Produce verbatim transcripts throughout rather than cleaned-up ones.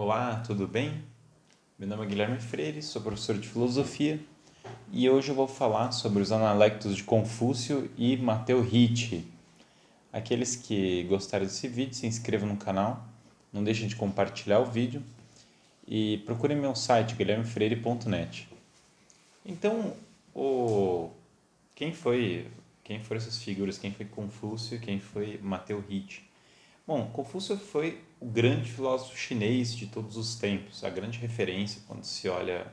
Olá, tudo bem? Meu nome é Guilherme Freire, sou professor de filosofia e hoje eu vou falar sobre os Analectos de Confúcio e Matteo Ricci. Aqueles que gostaram desse vídeo, se inscrevam no canal, não deixem de compartilhar o vídeo e procurem meu site guilherme freire ponto net. Então, o... quem foi... Quem foram essas figuras? Quem foi Confúcio e quem foi Matteo Ricci? Bom, Confúcio foi o grande filósofo chinês de todos os tempos. A grande referência quando se olha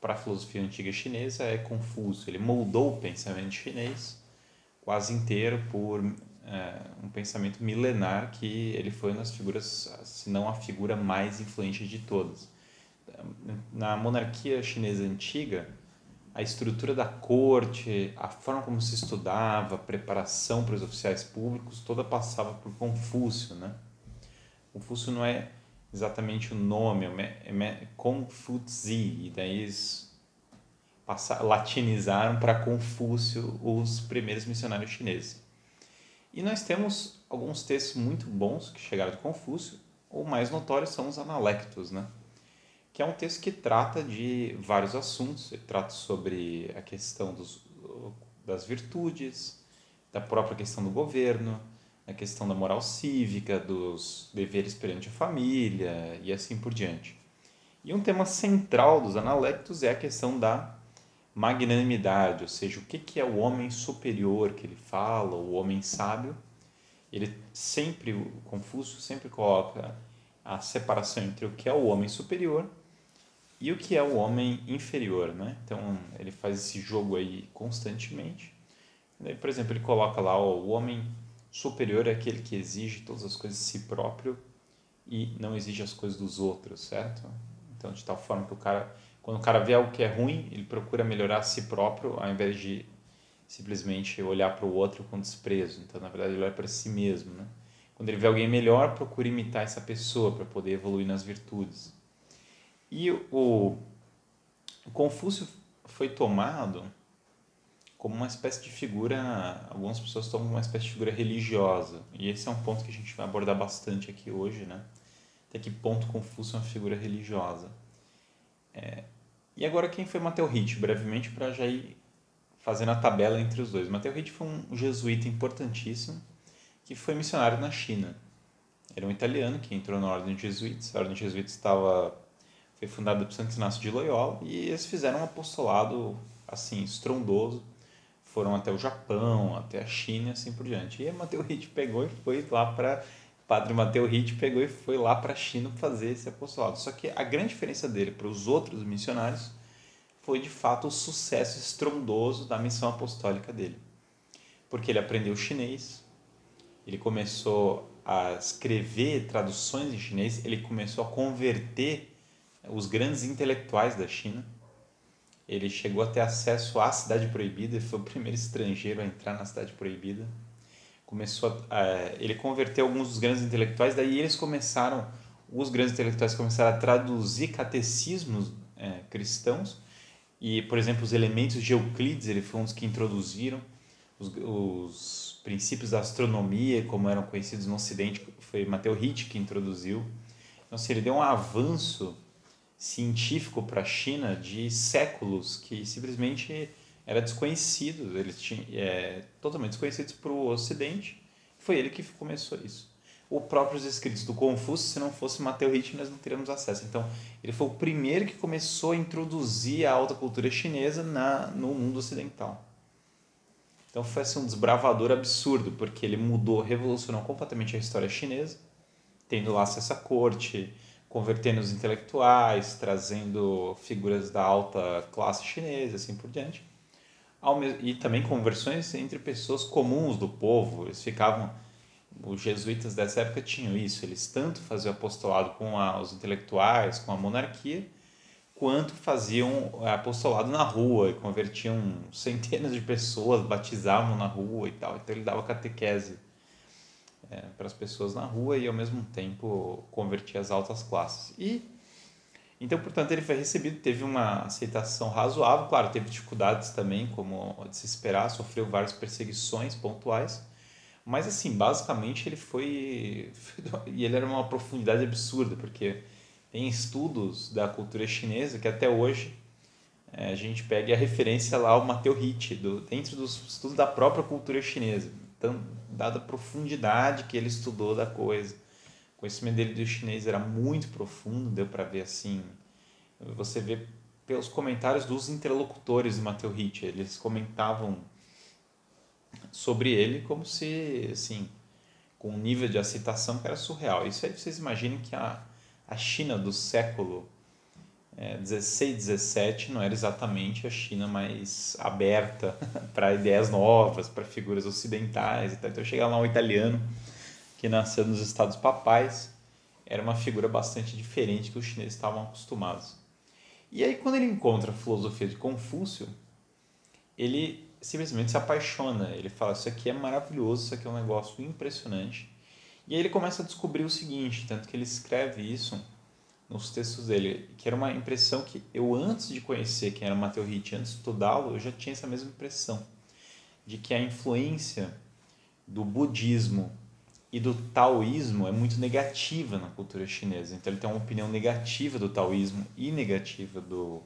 para a filosofia antiga chinesa é Confúcio. Ele moldou o pensamento chinês quase inteiro por é, um pensamento milenar que ele foi uma das figuras, se não a figura mais influente de todas. Na monarquia chinesa antiga, a estrutura da corte, a forma como se estudava, a preparação para os oficiais públicos, toda passava por Confúcio, né? Confúcio não é exatamente o nome, é Kongfuzi, e daí eles passaram, latinizaram para Confúcio os primeiros missionários chineses. E nós temos alguns textos muito bons que chegaram de Confúcio, o mais notório são os Analectos, né? Que é um texto que trata de vários assuntos. Ele trata sobre a questão dos, das virtudes, da própria questão do governo, a questão da moral cívica, dos deveres perante a família e assim por diante. E um tema central dos Analectos é a questão da magnanimidade, ou seja, o que é o homem superior que ele fala, o homem sábio. Ele sempre, o Confúcio sempre coloca a separação entre o que é o homem superior e o que é o homem inferior, né? Então, ele faz esse jogo aí constantemente. Daí, por exemplo, ele coloca lá, ó, o homem superior é aquele que exige todas as coisas de si próprio e não exige as coisas dos outros, certo? Então, de tal forma que o cara, quando o cara vê algo que é ruim, ele procura melhorar a si próprio ao invés de simplesmente olhar para o outro com desprezo. Então, na verdade, ele olha para si mesmo, né? Quando ele vê alguém melhor, procura imitar essa pessoa para poder evoluir nas virtudes. E o Confúcio foi tomado como uma espécie de figura, algumas pessoas tomam uma espécie de figura religiosa, e esse é um ponto que a gente vai abordar bastante aqui hoje, né? Até que ponto Confúcio é uma figura religiosa. É, e agora quem foi Matteo Ricci? Brevemente, para já ir fazendo a tabela entre os dois. Matteo Ricci foi um jesuíta importantíssimo, que foi missionário na China. Era um italiano que entrou na Ordem de Jesuítas. A Ordem de Jesuítas estava, foi fundada por São Inácio de Loyola, e eles fizeram um apostolado assim, estrondoso. Foram até o Japão, até a China e assim por diante. E Matteo Ricci pegou e foi lá para... Padre Matteo Ricci pegou e foi lá para a China fazer esse apostolado. Só que a grande diferença dele para os outros missionários foi, de fato, o sucesso estrondoso da missão apostólica dele. Porque ele aprendeu chinês, ele começou a escrever traduções em chinês, ele começou a converter os grandes intelectuais da China, ele chegou a ter acesso à Cidade Proibida, ele foi o primeiro estrangeiro a entrar na Cidade Proibida, começou a, ele converteu alguns dos grandes intelectuais, daí eles começaram, os grandes intelectuais começaram a traduzir catecismos é, cristãos, e, por exemplo, os elementos de Euclides, ele foi um dos que introduziram, os, os princípios da astronomia, como eram conhecidos no Ocidente, foi Matteo Ricci que introduziu. Então, assim, ele deu um avanço científico para a China de séculos que simplesmente era desconhecido, eles tinham, é, totalmente desconhecidos para o Ocidente. Foi ele que começou isso. Os próprios escritos do Confúcio, se não fosse Matteo Ricci, nós não teríamos acesso. Então, ele foi o primeiro que começou a introduzir a alta cultura chinesa na, no mundo ocidental. Então foi assim, um desbravador absurdo, porque ele mudou, revolucionou completamente a história chinesa, tendo lá acesso à corte, convertendo os intelectuais, trazendo figuras da alta classe chinesa, assim por diante. E também conversões entre pessoas comuns do povo. Eles ficavam, os jesuítas dessa época tinham isso, eles tanto faziam apostolado com a, os intelectuais, com a monarquia, quanto faziam apostolado na rua e convertiam centenas de pessoas, batizavam na rua e tal. Então ele dava catequese é, para as pessoas na rua e ao mesmo tempo convertia as altas classes. E então, portanto, ele foi recebido, teve uma aceitação razoável, claro, teve dificuldades também, como de se esperar, sofreu várias perseguições pontuais, mas assim, basicamente ele foi, foi e ele era uma profundidade absurda, porque em estudos da cultura chinesa, que até hoje é, a gente pega a referência lá ao Matteo Ricci, do, dentro dos estudos da própria cultura chinesa, tão, dada a profundidade que ele estudou da coisa. O conhecimento dele do chinês era muito profundo, deu para ver assim, você vê pelos comentários dos interlocutores do Matteo Ricci, eles comentavam sobre ele como se, assim, com um nível de aceitação que era surreal. Isso aí vocês imaginem que a, a China do século dezesseis, dezessete não era exatamente a China mais aberta para ideias novas, para figuras ocidentais e tal. Então chega lá um italiano que nasceu nos Estados Papais, era uma figura bastante diferente que os chineses estavam acostumados. E aí quando ele encontra a filosofia de Confúcio, ele simplesmente se apaixona, ele fala, isso aqui é maravilhoso, isso aqui é um negócio impressionante. E aí ele começa a descobrir o seguinte, tanto que ele escreve isso nos textos dele, que era uma impressão que eu, antes de conhecer quem era Matteo Ricci, antes de estudá-lo, eu já tinha essa mesma impressão, de que a influência do budismo e do taoísmo é muito negativa na cultura chinesa. Então ele tem uma opinião negativa do taoísmo e negativa do,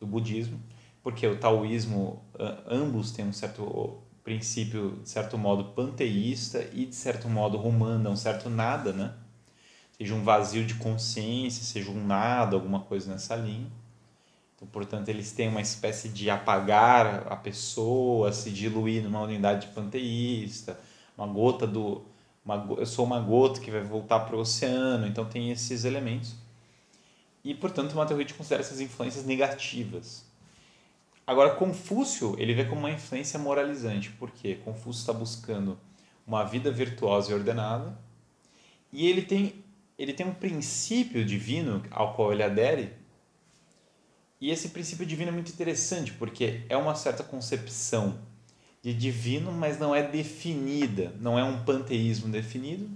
do budismo, porque o taoísmo, ambos têm um certo princípio, de certo modo, panteísta e, de certo modo, romano, um certo nada, né? Seja um vazio de consciência, seja um nada, alguma coisa nessa linha. Então, portanto, eles têm uma espécie de apagar a pessoa, se diluir numa unidade panteísta, uma gota do... Uma, eu sou uma gota que vai voltar para o oceano, então tem esses elementos. E, portanto, o Matteo Ricci considera essas influências negativas. Agora, Confúcio, ele vê como uma influência moralizante, porque Confúcio está buscando uma vida virtuosa e ordenada, e ele tem, ele tem um princípio divino ao qual ele adere, e esse princípio divino é muito interessante, porque é uma certa concepção de divino, mas não é definida, não é um panteísmo definido,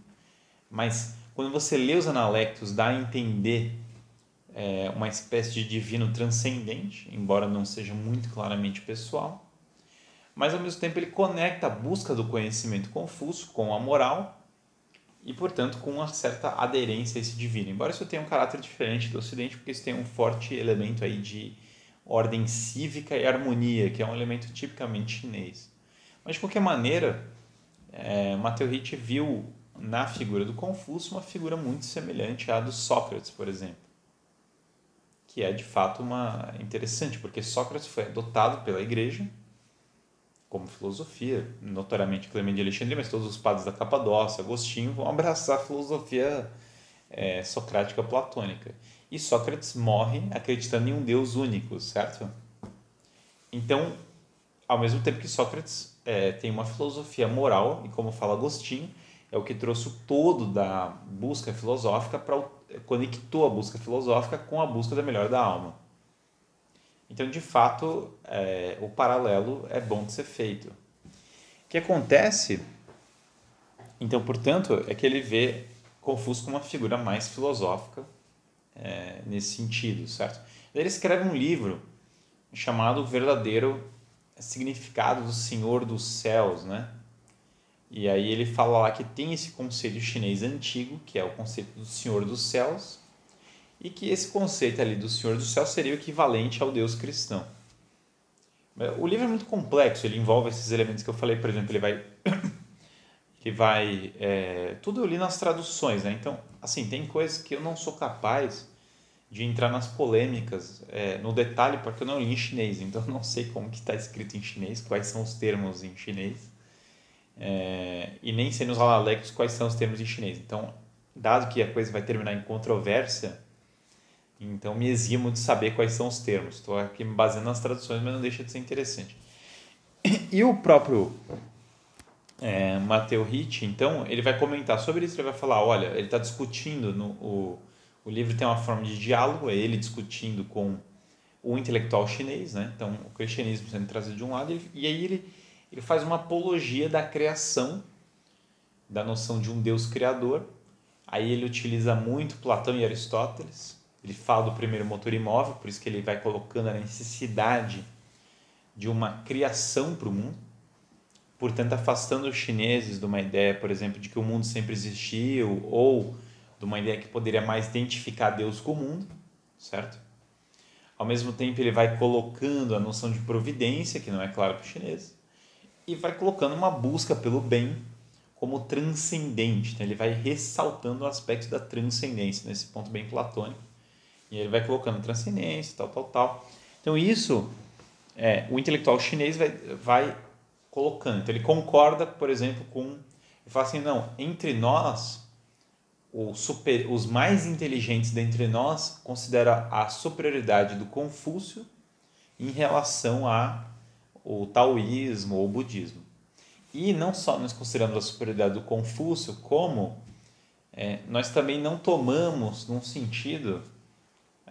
mas quando você lê os Analectos, dá a entender... É uma espécie de divino transcendente, embora não seja muito claramente pessoal, mas ao mesmo tempo ele conecta a busca do conhecimento Confúcio com a moral e, portanto, com uma certa aderência a esse divino. Embora isso tenha um caráter diferente do Ocidente, porque isso tem um forte elemento aí de ordem cívica e harmonia, que é um elemento tipicamente chinês. Mas, de qualquer maneira, é, Matteo Ricci viu na figura do Confúcio uma figura muito semelhante à do Sócrates, por exemplo, que é de fato uma interessante, porque Sócrates foi adotado pela Igreja como filosofia, notoriamente Clemente de Alexandria, mas todos os padres da Capadócia, Agostinho, vão abraçar a filosofia é, socrática platônica. E Sócrates morre acreditando em um Deus único, certo? Então, ao mesmo tempo que Sócrates é, tem uma filosofia moral, e como fala Agostinho, é o que trouxe o todo da busca filosófica para o conectou a busca filosófica com a busca da melhor da alma. Então, de fato, é, o paralelo é bom de ser feito. O que acontece, então, portanto, é que ele vê Confúcio como uma figura mais filosófica é, nesse sentido, certo? Ele escreve um livro chamado Verdadeiro Significado do Senhor dos Céus, né? E aí ele fala lá que tem esse conceito chinês antigo, que é o conceito do Senhor dos Céus, e que esse conceito ali do Senhor dos Céus seria o equivalente ao Deus cristão. O livro é muito complexo, ele envolve esses elementos que eu falei, por exemplo, ele vai... ele vai é, tudo eu li nas traduções, né? Então, assim, tem coisas que eu não sou capaz de entrar nas polêmicas, é, no detalhe, porque eu não li em chinês, então eu não sei como que está escrito em chinês, quais são os termos em chinês. É, e nem sei nos Analectos quais são os termos em chinês. Então, dado que a coisa vai terminar em controvérsia, então me eximo de saber quais são os termos. Estou aqui me baseando nas traduções, mas não deixa de ser interessante. E o próprio é, Matteo Ricci, então, ele vai comentar sobre isso, ele vai falar, olha, ele está discutindo, no, o, o livro tem uma forma de diálogo, é ele discutindo com o intelectual chinês, né? Então, o cristianismo sendo trazido de um lado, e, e aí ele... ele faz uma apologia da criação, da noção de um Deus criador. Aí ele utiliza muito Platão e Aristóteles. Ele fala do primeiro motor imóvel, por isso que ele vai colocando a necessidade de uma criação para o mundo. Portanto, afastando os chineses de uma ideia, por exemplo, de que o mundo sempre existiu, ou de uma ideia que poderia mais identificar Deus com o mundo, certo? Ao mesmo tempo, ele vai colocando a noção de providência, que não é clara para o chinês, e vai colocando uma busca pelo bem como transcendente. Então, ele vai ressaltando o aspecto da transcendência, nesse ponto bem platônico. E ele vai colocando transcendência, tal, tal, tal. Então, isso, é, o intelectual chinês vai, vai colocando. Então, ele concorda, por exemplo, com... Ele fala assim, não, entre nós, o super, os mais inteligentes dentre nós considera a superioridade do Confúcio em relação ao taoísmo ou budismo. E não só nós consideramos a superioridade do Confúcio, como é, nós também não tomamos, num sentido...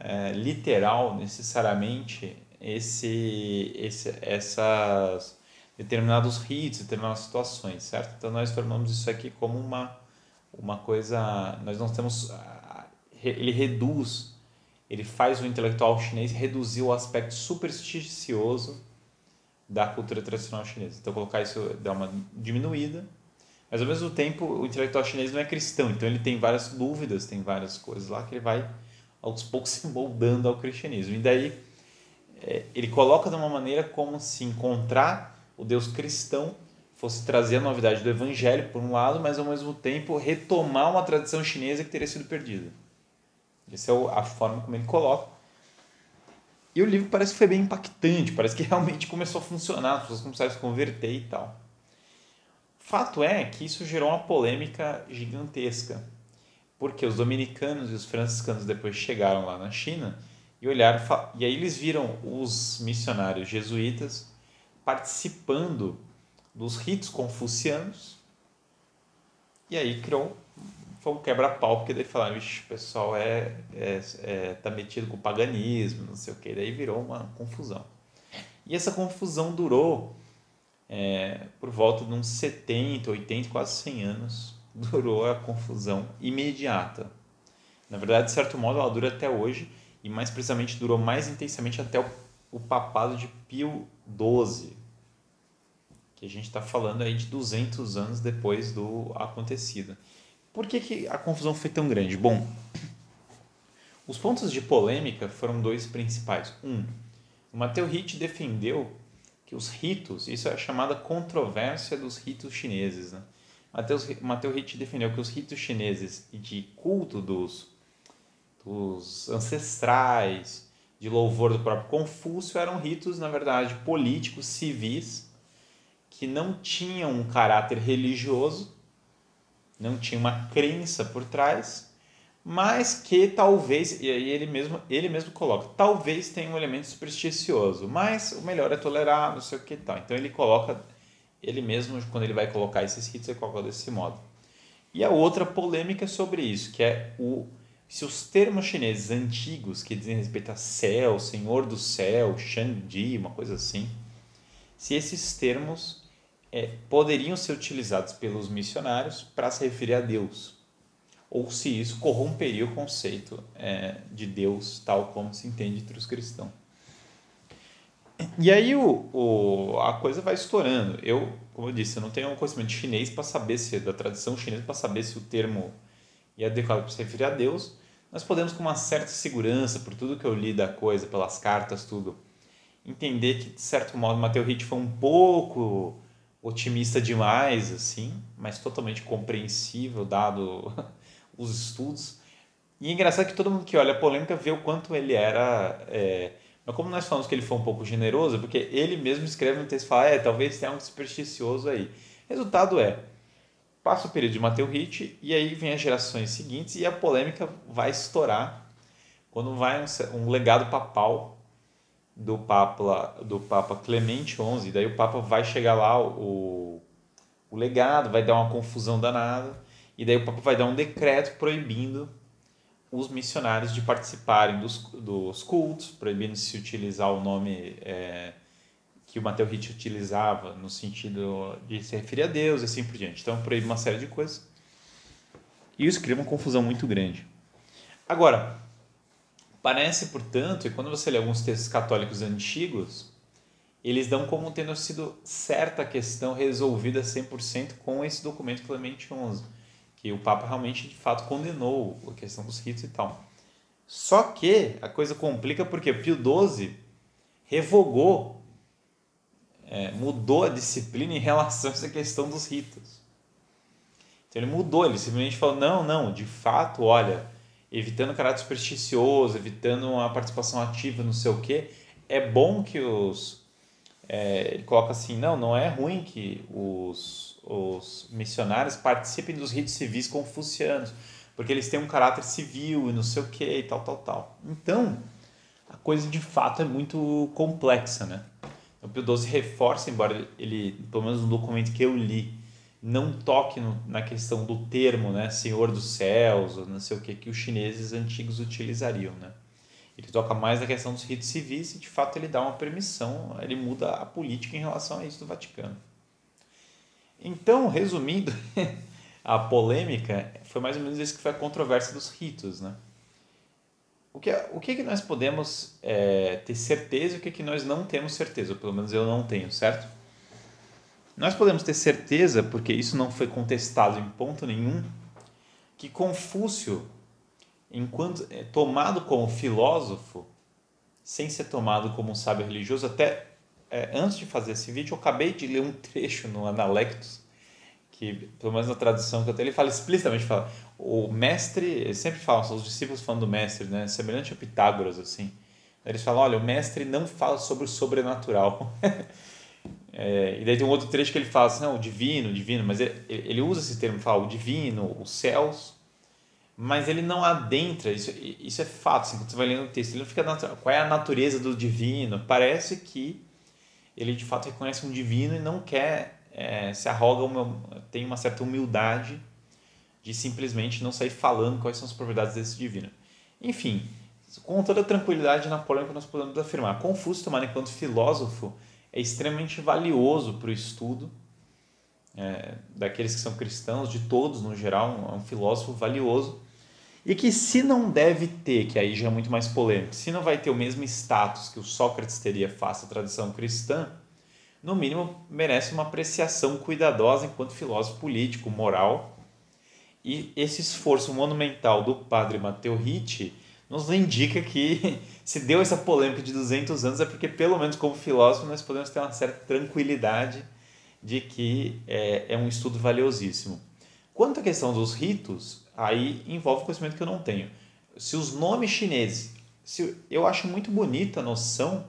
É, literal, necessariamente, esse, esse, essas determinados ritos, determinadas situações, certo? Então, nós tornamos isso aqui como uma, uma coisa... Nós não temos... Ele reduz, ele faz o intelectual chinês reduzir o aspecto supersticioso da cultura tradicional chinesa. Então, colocar isso dá uma diminuída, mas, ao mesmo tempo, o intelectual chinês não é cristão, então ele tem várias dúvidas, tem várias coisas lá que ele vai... aos poucos se moldando ao cristianismo. E daí ele coloca de uma maneira como se encontrar o Deus cristão fosse trazer a novidade do evangelho, por um lado, mas ao mesmo tempo retomar uma tradição chinesa que teria sido perdida. Essa é a forma como ele coloca. E o livro parece que foi bem impactante, parece que realmente começou a funcionar, as pessoas começaram a se converter e tal. Fato é que isso gerou uma polêmica gigantesca, porque os dominicanos e os franciscanos depois chegaram lá na China e olharam, e aí eles viram os missionários jesuítas participando dos ritos confucianos, e aí criou, foi um quebra-pau, porque daí falaram, vixe, o pessoal é, é, é, tá metido com o paganismo, não sei o que, daí virou uma confusão. E essa confusão durou é, por volta de uns setenta, oitenta, quase cem anos, durou a confusão imediata. Na verdade, de certo modo, ela dura até hoje, e mais precisamente durou mais intensamente até o, o papado de Pio doze, que a gente está falando aí de duzentos anos depois do acontecido. Por que, que a confusão foi tão grande? Bom, os pontos de polêmica foram dois principais. Um, o Matteo Ricci defendeu que os ritos, isso é a chamada controvérsia dos ritos chineses, né? Matteo Ricci defendeu que os ritos chineses de culto dos, dos ancestrais, de louvor do próprio Confúcio, eram ritos, na verdade, políticos, civis, que não tinham um caráter religioso, não tinha uma crença por trás, mas que talvez, e aí ele mesmo, ele mesmo coloca, talvez tenha um elemento supersticioso, mas o melhor é tolerar, não sei o que e tal. Então ele coloca... Ele mesmo, quando ele vai colocar esses ritos, ele coloca desse modo. E a outra polêmica sobre isso, que é o, se os termos chineses antigos, que dizem respeito a céu, senhor do céu, Shangdi, uma coisa assim, se esses termos é, poderiam ser utilizados pelos missionários para se referir a Deus, ou se isso corromperia o conceito é, de Deus, tal como se entende entre os cristãos. E aí o, o, a coisa vai estourando. Eu, como eu disse, eu não tenho um conhecimento chinês para saber se, da tradição chinesa, para saber se o termo é adequado para se referir a Deus. Nós podemos, com uma certa segurança, por tudo que eu li da coisa, pelas cartas, tudo, entender que, de certo modo, Matteo Ricci foi um pouco otimista demais, assim, mas totalmente compreensível, dado os estudos. E é engraçado que todo mundo que olha a polêmica vê o quanto ele era... É, mas como nós falamos que ele foi um pouco generoso, porque ele mesmo escreve um texto e fala, é, talvez tenha algo supersticioso aí. Resultado é, passa o período de Matteo Ricci, e aí vem as gerações seguintes, e a polêmica vai estourar quando vai um, um legado papal do Papa, do Papa Clemente onze, daí o Papa vai chegar lá, o, o legado, vai dar uma confusão danada, e daí o Papa vai dar um decreto proibindo os missionários de participarem dos, dos cultos, proibindo se utilizar o nome é, que o Matteo Ricci utilizava no sentido de se referir a Deus e assim por diante. Então, proíbe uma série de coisas. E isso cria uma confusão muito grande. Agora, parece, portanto, e quando você lê alguns textos católicos antigos, eles dão como tendo sido certa a questão resolvida cem por cento com esse documento Clemente onze, que o Papa realmente, de fato, condenou a questão dos ritos e tal. Só que a coisa complica porque Pio doze revogou, é, mudou a disciplina em relação a essa questão dos ritos. Então ele mudou, ele simplesmente falou, não, não, de fato, olha, evitando o caráter supersticioso, evitando a participação ativa, não sei o quê, é bom que os... É, ele coloca assim, não, não é ruim que os, os missionários participem dos ritos civis confucianos, porque eles têm um caráter civil e não sei o que e tal, tal, tal. Então, a coisa de fato é muito complexa, né? O Pio doze reforça, embora ele, pelo menos no documento que eu li, não toque no, na questão do termo, né, Senhor dos Céus, ou não sei o que, que os chineses antigos utilizariam, né? Ele toca mais na questão dos ritos civis e, de fato, ele dá uma permissão, ele muda a política em relação a isso do Vaticano. Então, resumindo, a polêmica foi mais ou menos isso que foi a controvérsia dos ritos, né? O que, o que, que nós podemos é, ter certeza e o que, que nós não temos certeza, ou pelo menos eu não tenho, certo? Nós podemos ter certeza, porque isso não foi contestado em ponto nenhum, que Confúcio, enquanto é tomado como filósofo, sem ser tomado como um sábio religioso, até é, antes de fazer esse vídeo, eu acabei de ler um trecho no Analectos, que, pelo menos na tradução que eu tenho, ele fala explicitamente, fala, o mestre, ele sempre fala, são os discípulos falando do mestre, né, semelhante a Pitágoras, assim, eles falam, olha, o mestre não fala sobre o sobrenatural, é, e daí tem um outro trecho que ele fala assim, não, o divino, o divino, mas ele, ele usa esse termo, fala o divino, os céus, mas ele não adentra, isso, isso é fato, assim, quando você vai lendo o texto, ele não fica natural. Qual é a natureza do divino? Parece que ele de fato reconhece um divino e não quer, é, se arroga, uma, tem uma certa humildade de simplesmente não sair falando quais são as propriedades desse divino. Enfim, com toda a tranquilidade na polêmica nós podemos afirmar, Confúcio, tomado enquanto filósofo, é extremamente valioso para o estudo, é, daqueles que são cristãos, de todos no geral, é um filósofo valioso, e que se não deve ter, que aí já é muito mais polêmico, se não vai ter o mesmo status que o Sócrates teria face à tradição cristã, no mínimo merece uma apreciação cuidadosa enquanto filósofo político, moral. E esse esforço monumental do padre Matteo Ricci nos indica que se deu essa polêmica de duzentos anos é porque, pelo menos como filósofo, nós podemos ter uma certa tranquilidade de que é, é um estudo valiosíssimo. Quanto à questão dos ritos, aí envolve conhecimento que eu não tenho. Se os nomes chineses... Se, eu acho muito bonita a noção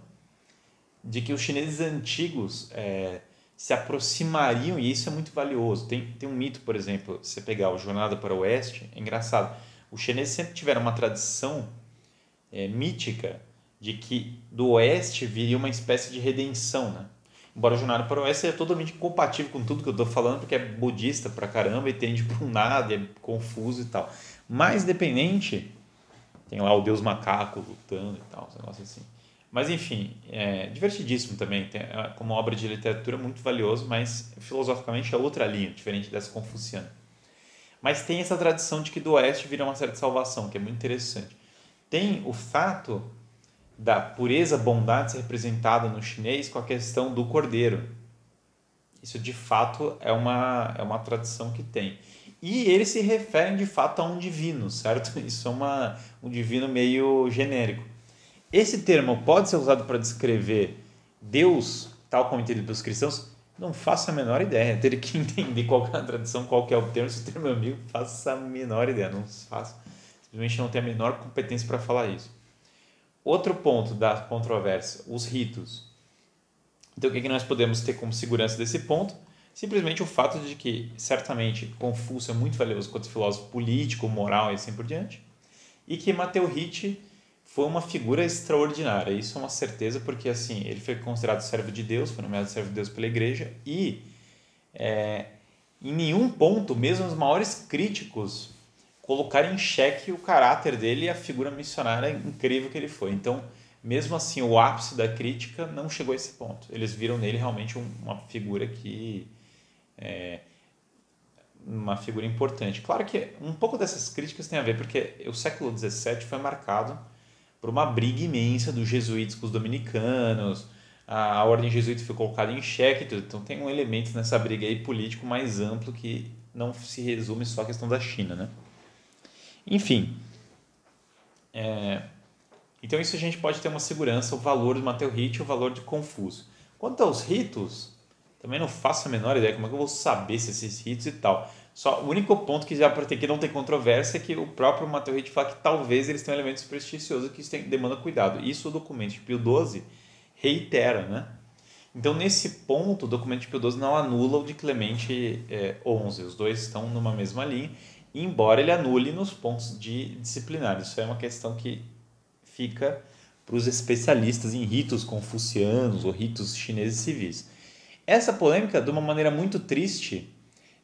de que os chineses antigos é, se aproximariam, e isso é muito valioso. Tem, tem um mito, por exemplo, se você pegar o Jornada para o Oeste, é engraçado. Os chineses sempre tiveram uma tradição é, mítica de que do Oeste viria uma espécie de redenção, né? Embora o Jornada para o Oeste é totalmente compatível com tudo que eu estou falando, porque é budista pra caramba e tende para um nada, e é confuso e tal. Mas, dependente, tem lá o Deus Macaco lutando e tal, um negócio assim. Mas, enfim, é divertidíssimo também, tem, é, como obra de literatura muito valioso, mas filosoficamente é outra linha, diferente dessa confuciana. Mas tem essa tradição de que do Oeste vira uma certa salvação, que é muito interessante. Tem o fato da pureza, bondade ser representada no chinês com a questão do cordeiro. Isso, de fato, é uma, é uma tradição que tem. E eles se referem, de fato, a um divino, certo? Isso é uma, um divino meio genérico. Esse termo pode ser usado para descrever Deus, tal como entendido pelos cristãos? Não faço a menor ideia. Eu teria que entender qual é a tradição, qual que é o termo. Se o termo é amigo, faço a menor ideia. Não faço. Simplesmente não tenho a menor competência para falar isso. Outro ponto da controvérsia, os ritos. Então, o que nós podemos ter como segurança desse ponto? Simplesmente o fato de que, certamente, Confúcio é muito valioso quanto filósofo político, moral e assim por diante, e que Matteo Ricci foi uma figura extraordinária. Isso é uma certeza, porque assim, ele foi considerado servo de Deus, foi nomeado servo de Deus pela Igreja, e é, em nenhum ponto, mesmo os maiores críticos, colocar em xeque o caráter dele e a figura missionária incrível que ele foi. Então, mesmo assim, o ápice da crítica não chegou a esse ponto. Eles viram nele realmente uma figura que... É, uma figura importante. Claro que um pouco dessas críticas tem a ver, porque o século dezessete foi marcado por uma briga imensa dos jesuítas com os dominicanos, a ordem jesuíta foi colocada em xeque, então tem um elemento nessa briga aí político mais amplo que não se resume só à questão da China, né? Enfim, é, então isso a gente pode ter uma segurança, o valor do Matteo Ricci e o valor de Confúcio. Quanto aos ritos, também não faço a menor ideia como é que eu vou saber se esses ritos e tal. Só, o único ponto que já para ter que não tem controvérsia é que o próprio Matteo Ricci fala que talvez eles tenham elementos supersticiosos que isso tem, demanda cuidado. Isso o documento de Pio doze reitera, né? Então, nesse ponto, o documento de Pio doze não anula o de Clemente onze. É, os dois estão numa mesma linha, embora ele anule nos pontos de disciplinar. Isso é uma questão que fica para os especialistas em ritos confucianos ou ritos chineses civis. Essa polêmica, de uma maneira muito triste,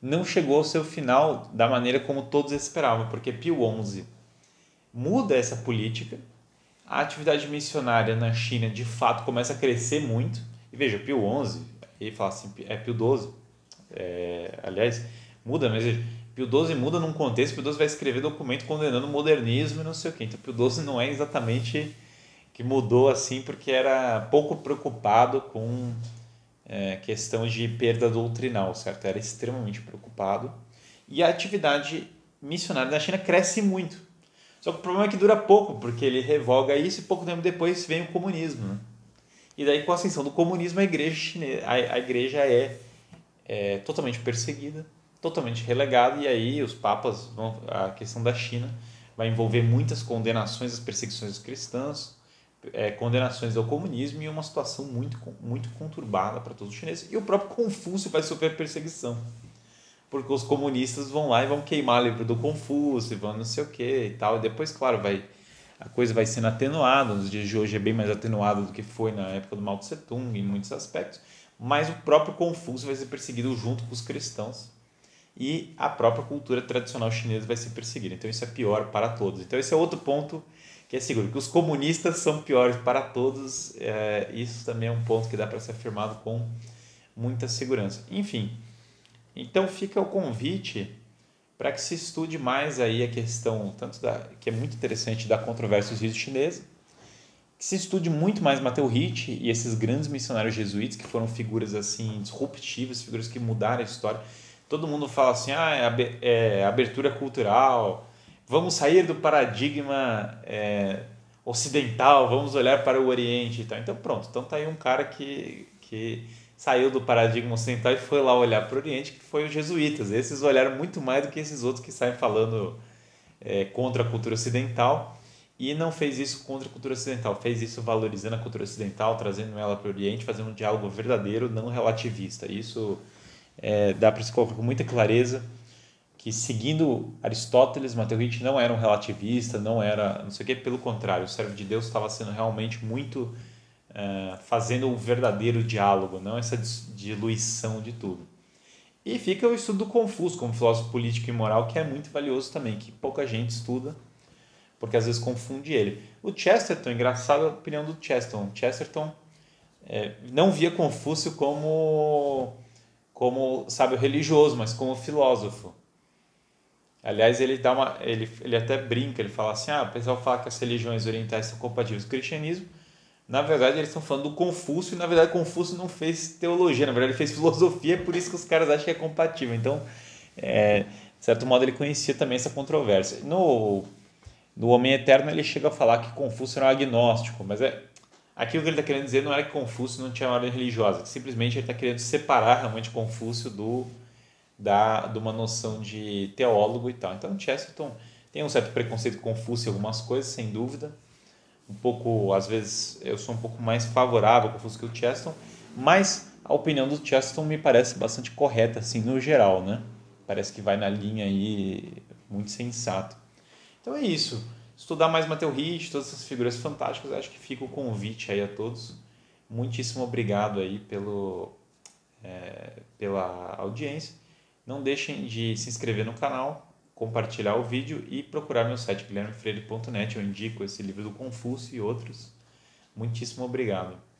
não chegou ao seu final da maneira como todos esperavam, porque Pio onze muda essa política, a atividade missionária na China, de fato, começa a crescer muito. E veja, Pio onze, ele fala assim, é Pio doze, é, aliás, muda, mas veja, Pio doze muda num contexto, Pio doze vai escrever documento condenando o modernismo e não sei o quê. Então, Pio doze não é exatamente que mudou assim, porque era pouco preocupado com... É, questão de perda doutrinal, certo? Era extremamente preocupado. E a atividade missionária na China cresce muito. Só que o problema é que dura pouco, porque ele revoga isso e pouco tempo depois vem o comunismo, né? E daí, com a ascensão do comunismo, a igreja chinesa, a, a igreja é, é totalmente perseguida, totalmente relegada, e aí os papas vão, a questão da China vai envolver muitas condenações às perseguições dos cristãos, É, condenações ao comunismo, e uma situação muito, muito conturbada para todos os chineses. E o próprio Confúcio vai sofrer perseguição, porque os comunistas vão lá e vão queimar o livro do Confúcio, vão não sei o que e tal. E depois, claro, vai, a coisa vai sendo atenuada. Nos dias de hoje é bem mais atenuada do que foi na época do Mao Tse-tung em muitos aspectos, mas o próprio Confúcio vai ser perseguido junto com os cristãos, e a própria cultura tradicional chinesa vai ser perseguida. Então isso é pior para todos. Então esse é outro ponto que é seguro, que os comunistas são piores para todos. É, isso também é um ponto que dá para ser afirmado com muita segurança. Enfim, então fica o convite para que se estude mais aí a questão, tanto da, que é muito interessante, da controvérsia dos ritos chineses, que se estude muito mais Matteo Ricci e esses grandes missionários jesuítas, que foram figuras assim disruptivas, figuras que mudaram a história. Todo mundo fala assim, ah, é abertura cultural, vamos sair do paradigma é, ocidental, vamos olhar para o Oriente e tal. Então pronto, então tá aí um cara que, que saiu do paradigma ocidental e foi lá olhar para o Oriente, que foi os jesuítas. Esses olharam muito mais do que esses outros que saem falando é, contra a cultura ocidental, e não fez isso contra a cultura ocidental, fez isso valorizando a cultura ocidental, trazendo ela para o Oriente, fazendo um diálogo verdadeiro, não relativista. Isso é, dá para se colocar com muita clareza, que seguindo Aristóteles, Matteo Ricci não era um relativista, não era não sei o que, pelo contrário, o servo de Deus estava sendo realmente muito uh, fazendo um verdadeiro diálogo, não essa diluição de tudo. E fica o estudo do Confúcio como filósofo político e moral, que é muito valioso também, que pouca gente estuda, porque às vezes confunde ele. O Chesterton, engraçado a opinião do Chesterton, Chesterton é, não via Confúcio como, como sábio religioso, mas como filósofo. Aliás, ele, dá uma, ele, ele até brinca, ele fala assim, ah, o pessoal fala que as religiões orientais são compatíveis com o cristianismo. Na verdade, eles estão falando do Confúcio, e na verdade Confúcio não fez teologia, na verdade ele fez filosofia, por isso que os caras acham que é compatível. Então, é, de certo modo, ele conhecia também essa controvérsia. No, no Homem Eterno, ele chega a falar que Confúcio era um agnóstico, mas é, aquilo que ele está querendo dizer não era que Confúcio não tinha uma ordem religiosa, que simplesmente ele está querendo separar realmente Confúcio do... Da, de uma noção de teólogo e tal. Então Chesterton tem um certo preconceito com Confúcio em algumas coisas, sem dúvida, um pouco, às vezes eu sou um pouco mais favorável a Confúcio que o Chesterton, mas a opinião do Chesterton me parece bastante correta assim no geral, né? Parece que vai na linha aí muito sensato. Então é isso, estudar mais Matteo Ricci, todas essas figuras fantásticas. Acho que fica o convite aí a todos, muitíssimo obrigado aí pelo, é, pela audiência. Não deixem de se inscrever no canal, compartilhar o vídeo e procurar meu site guilherme freire ponto net. Eu indico esse livro do Confúcio e outros. Muitíssimo obrigado.